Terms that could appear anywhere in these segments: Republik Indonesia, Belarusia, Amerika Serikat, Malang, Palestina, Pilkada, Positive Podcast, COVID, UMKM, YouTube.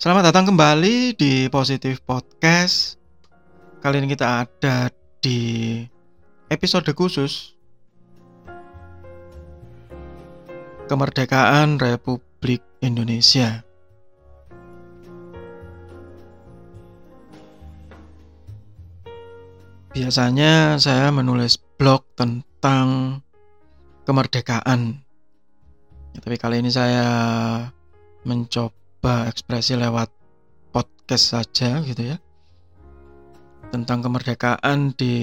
Selamat datang kembali di Positive Podcast. Kali ini kita ada di episode khusus Kemerdekaan Republik Indonesia. Biasanya saya menulis blog tentang kemerdekaan, tapi kali ini saya mencoba ekspresi lewat podcast saja gitu ya, tentang kemerdekaan di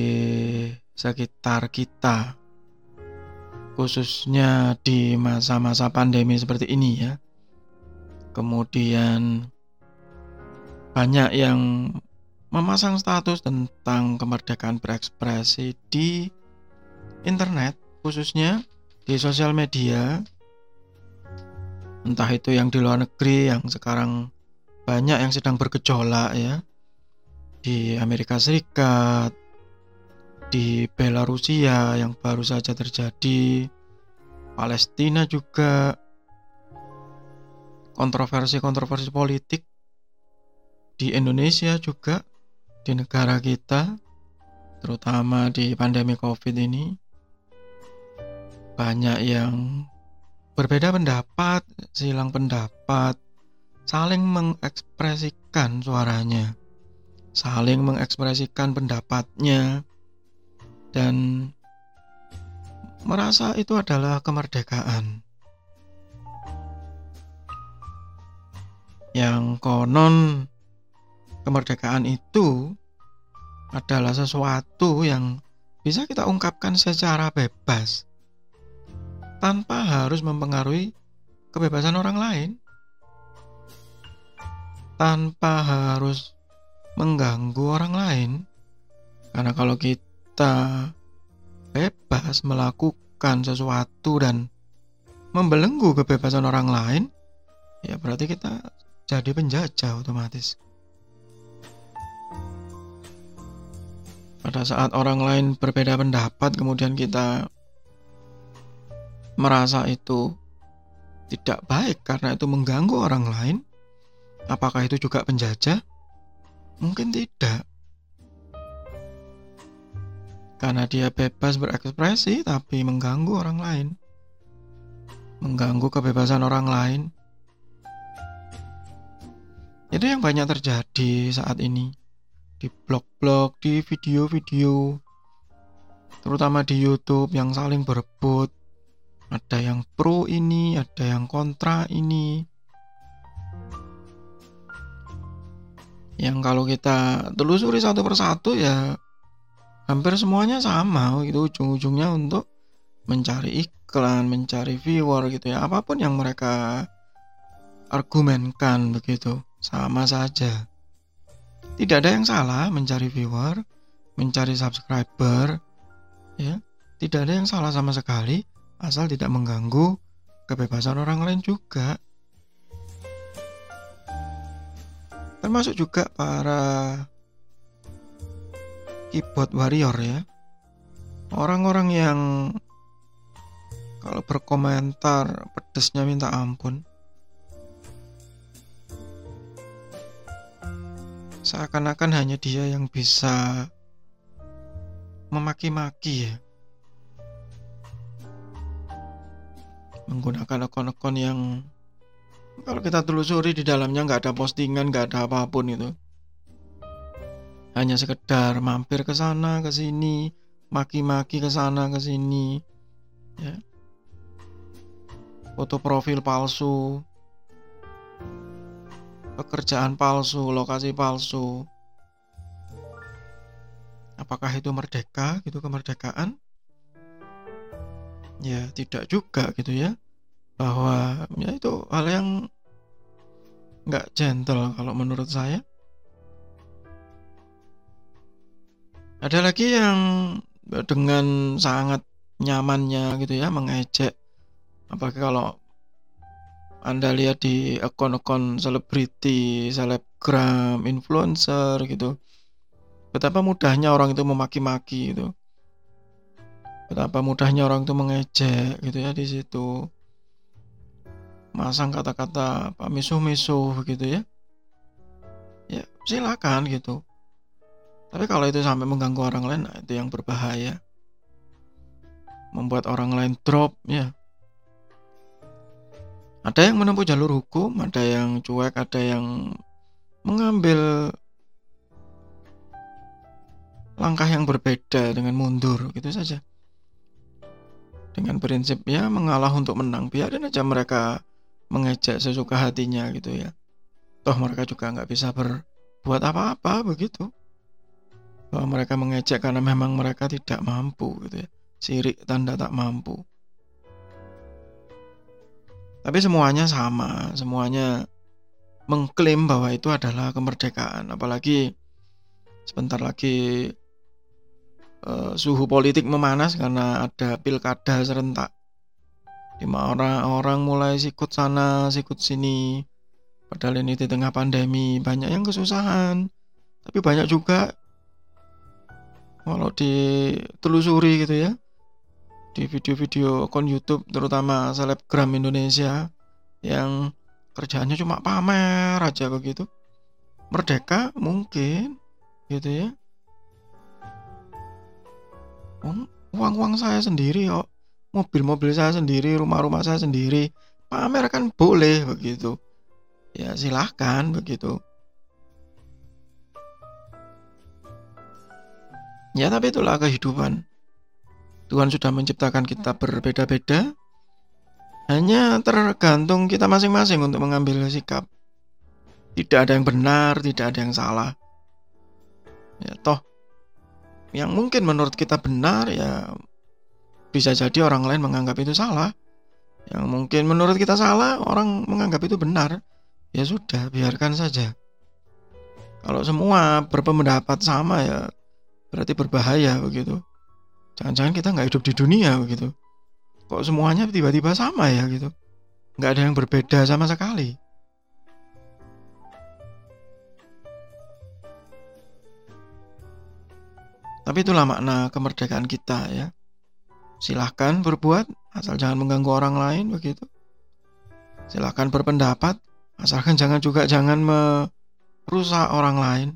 sekitar kita, khususnya di masa-masa pandemi seperti ini ya. Kemudian banyak yang memasang status tentang kemerdekaan berekspresi di internet, khususnya di sosial media. Entah itu yang di luar negeri, yang sekarang banyak yang sedang bergejolak ya, di Amerika Serikat, di Belarusia yang baru saja terjadi, Palestina juga, kontroversi politik di Indonesia juga, di negara kita, terutama di pandemi COVID ini. Banyak yang berbeda pendapat, silang pendapat, saling mengekspresikan suaranya, saling mengekspresikan pendapatnya, dan merasa itu adalah kemerdekaan yang konon kemerdekaan itu adalah sesuatu yang bisa kita ungkapkan secara bebas tanpa harus mempengaruhi kebebasan orang lain, tanpa harus mengganggu orang lain. Karena kalau kita bebas melakukan sesuatu dan membelenggu kebebasan orang lain, ya berarti kita jadi penjajah otomatis. Pada saat orang lain berbeda pendapat, kemudian kita merasa itu tidak baik karena itu mengganggu orang lain, apakah itu juga penjajah? Mungkin tidak. Karena dia bebas berekspresi tapi mengganggu orang lain, mengganggu kebebasan orang lain. Itu yang banyak terjadi saat ini di blog-blog, di video-video, terutama di YouTube, yang saling berebut. Ada yang pro ini, ada yang kontra ini. Yang kalau kita telusuri satu persatu ya hampir semuanya sama gitu, ujung-ujungnya untuk mencari iklan, mencari viewer gitu ya. Apapun yang mereka argumenkan begitu, sama saja. Tidak ada yang salah mencari viewer, mencari subscriber ya. Tidak ada yang salah sama sekali, asal tidak mengganggu kebebasan orang lain juga. Termasuk juga para keyboard warrior ya, orang-orang yang kalau berkomentar pedesnya minta ampun, seakan-akan hanya dia yang bisa memaki-maki ya, menggunakan akun-akun yang kalau kita telusuri di dalamnya nggak ada postingan, nggak ada apapun itu, hanya sekedar mampir ke sana ke sini, maki-maki ke sana ke sini ya, foto profil palsu, pekerjaan palsu, lokasi palsu. Apakah itu merdeka gitu, kemerdekaan? Ya tidak juga gitu ya. Bahwa ya itu hal yang gak gentle kalau menurut saya. Ada lagi yang dengan sangat nyamannya gitu ya mengejek. Apalagi kalau Anda lihat di akun-akun selebriti, selebgram, influencer gitu, betapa mudahnya orang itu memaki-maki gitu, betapa mudahnya orang itu mengejek gitu ya. Di situ masang kata-kata apa misuh-misuh gitu ya, silakan gitu. Tapi kalau itu sampai mengganggu orang lain, nah itu yang berbahaya. Membuat orang lain drop ya. Ada yang menempuh jalur hukum, ada yang cuek, ada yang mengambil langkah yang berbeda dengan mundur, gitu saja. Dengan prinsip ya mengalah untuk menang, biarin aja mereka mengejek sesuka hatinya gitu ya. Toh mereka juga nggak bisa berbuat apa-apa begitu. Bahwa mereka mengejek karena memang mereka tidak mampu gitu ya. Sirik tanda tak mampu. Tapi semuanya sama, semuanya mengklaim bahwa itu adalah kemerdekaan. Apalagi sebentar lagi suhu politik memanas karena ada pilkada serentak. Di mana orang-orang mulai sikut sana, sikut sini. Padahal ini di tengah pandemi, banyak yang kesusahan. Tapi banyak juga kalau ditelusuri gitu ya, di video-video akun YouTube terutama selebgram Indonesia yang kerjaannya cuma pamer aja begitu. Merdeka mungkin gitu ya. Uang-uang saya sendiri kok, mobil-mobil saya sendiri, rumah-rumah saya sendiri, pamer kan boleh begitu. Ya silahkan begitu. Ya tapi itulah kehidupan. Tuhan sudah menciptakan kita berbeda-beda. Hanya tergantung kita masing-masing untuk mengambil sikap. Tidak ada yang benar, tidak ada yang salah. Ya toh, yang mungkin menurut kita benar ya bisa jadi orang lain menganggap itu salah. Yang mungkin menurut kita salah, orang menganggap itu benar. Ya sudah, biarkan saja. Kalau semua berpendapat sama ya berarti berbahaya begitu. Jangan-jangan kita nggak hidup di dunia begitu. Kok semuanya tiba-tiba sama ya gitu. Nggak ada yang berbeda sama sekali. Tapi itulah makna kemerdekaan kita ya. Silahkan berbuat, asal jangan mengganggu orang lain begitu. Silahkan berpendapat, asalkan jangan merusak orang lain.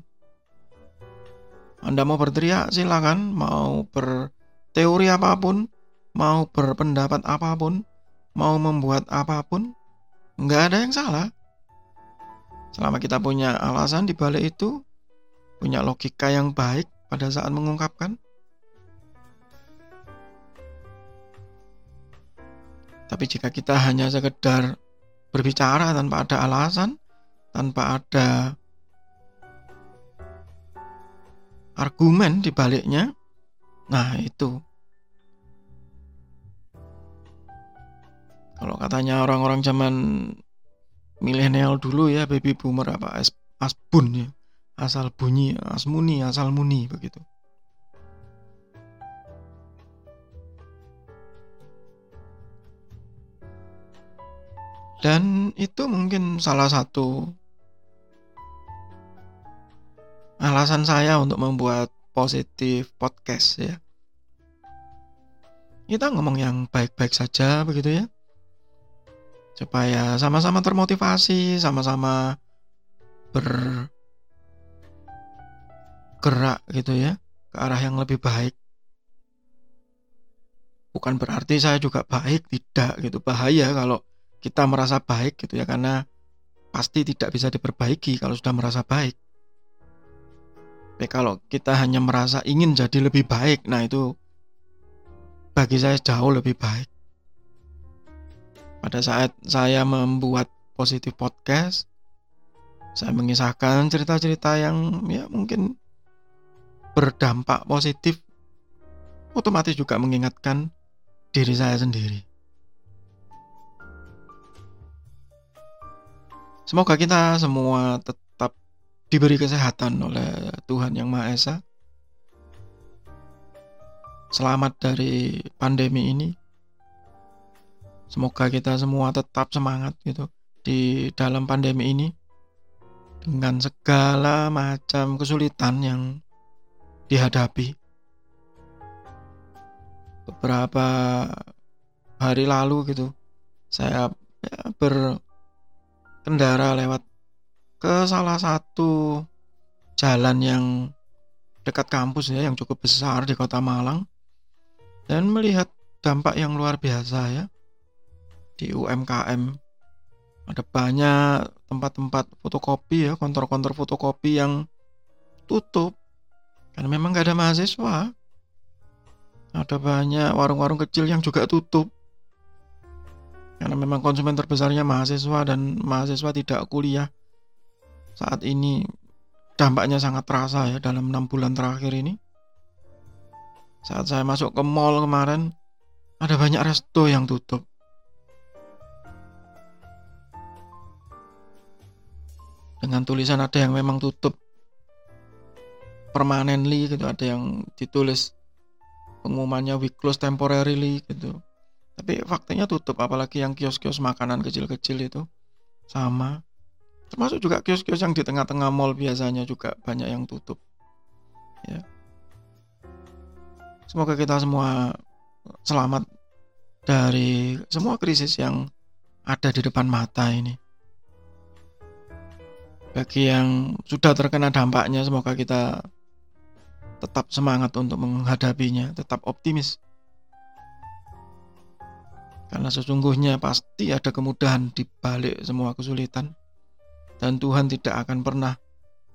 Anda mau berteriak silakan, mau berteori apapun, mau berpendapat apapun, mau membuat apapun, nggak ada yang salah. Selama kita punya alasan di balik itu, punya logika yang baik pada saat mengungkapkan. Tapi jika kita hanya sekedar berbicara tanpa ada alasan, tanpa ada argumen di baliknya, nah itu. Kalau katanya orang-orang zaman milenial dulu ya, baby boomer apa asbun ya, asal bunyi, asmuni, asal muni begitu. Dan itu mungkin salah satu alasan saya untuk membuat Positive Podcast ya. Kita ngomong yang baik-baik saja begitu ya. Supaya sama-sama termotivasi, sama-sama bergerak gitu ya, ke arah yang lebih baik. Bukan berarti saya juga baik, tidak gitu. Bahaya kalau kita merasa baik gitu ya, karena pasti tidak bisa diperbaiki kalau sudah merasa baik. Tapi kalau kita hanya merasa ingin jadi lebih baik, nah itu bagi saya jauh lebih baik. Pada saat saya membuat Positive Podcast, saya mengisahkan cerita-cerita yang ya mungkin berdampak positif, otomatis juga mengingatkan diri saya sendiri. Semoga kita semua tetap diberi kesehatan oleh Tuhan Yang Maha Esa. Selamat dari pandemi ini. Semoga kita semua tetap semangat gitu di dalam pandemi ini. Dengan segala macam kesulitan yang dihadapi. Beberapa hari lalu gitu, saya berkendara lewat ke salah satu jalan yang dekat kampus ya, yang cukup besar di kota Malang, dan melihat dampak yang luar biasa ya di UMKM. Ada banyak tempat-tempat fotokopi ya, kantor-kantor fotokopi yang tutup karena memang gak ada mahasiswa. Ada banyak warung-warung kecil yang juga tutup karena memang konsumen terbesarnya mahasiswa, dan mahasiswa tidak kuliah saat ini. Dampaknya sangat terasa ya dalam 6 bulan terakhir ini. Saat saya masuk ke mall kemarin, ada banyak resto yang tutup. Dengan tulisan ada yang memang tutup permanently gitu, ada yang ditulis pengumumannya we close temporarily gitu. Tapi faktanya tutup, apalagi yang kios-kios makanan kecil-kecil itu sama. Termasuk juga kios-kios yang di tengah-tengah mall biasanya juga banyak yang tutup. Ya. Semoga kita semua selamat dari semua krisis yang ada di depan mata ini. Bagi yang sudah terkena dampaknya, semoga kita tetap semangat untuk menghadapinya, tetap optimis. Karena sesungguhnya pasti ada kemudahan di balik semua kesulitan. Dan Tuhan tidak akan pernah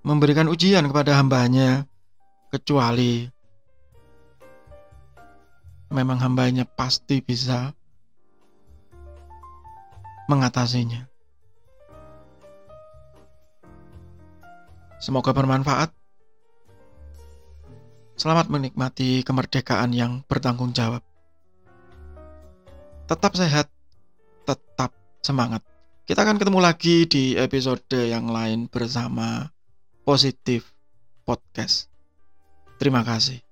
memberikan ujian kepada hamba-Nya, kecuali memang hamba-Nya pasti bisa mengatasinya. Semoga bermanfaat. Selamat menikmati kemerdekaan yang bertanggung jawab. Tetap sehat, tetap semangat. Kita akan ketemu lagi di episode yang lain bersama Positive Podcast. Terima kasih.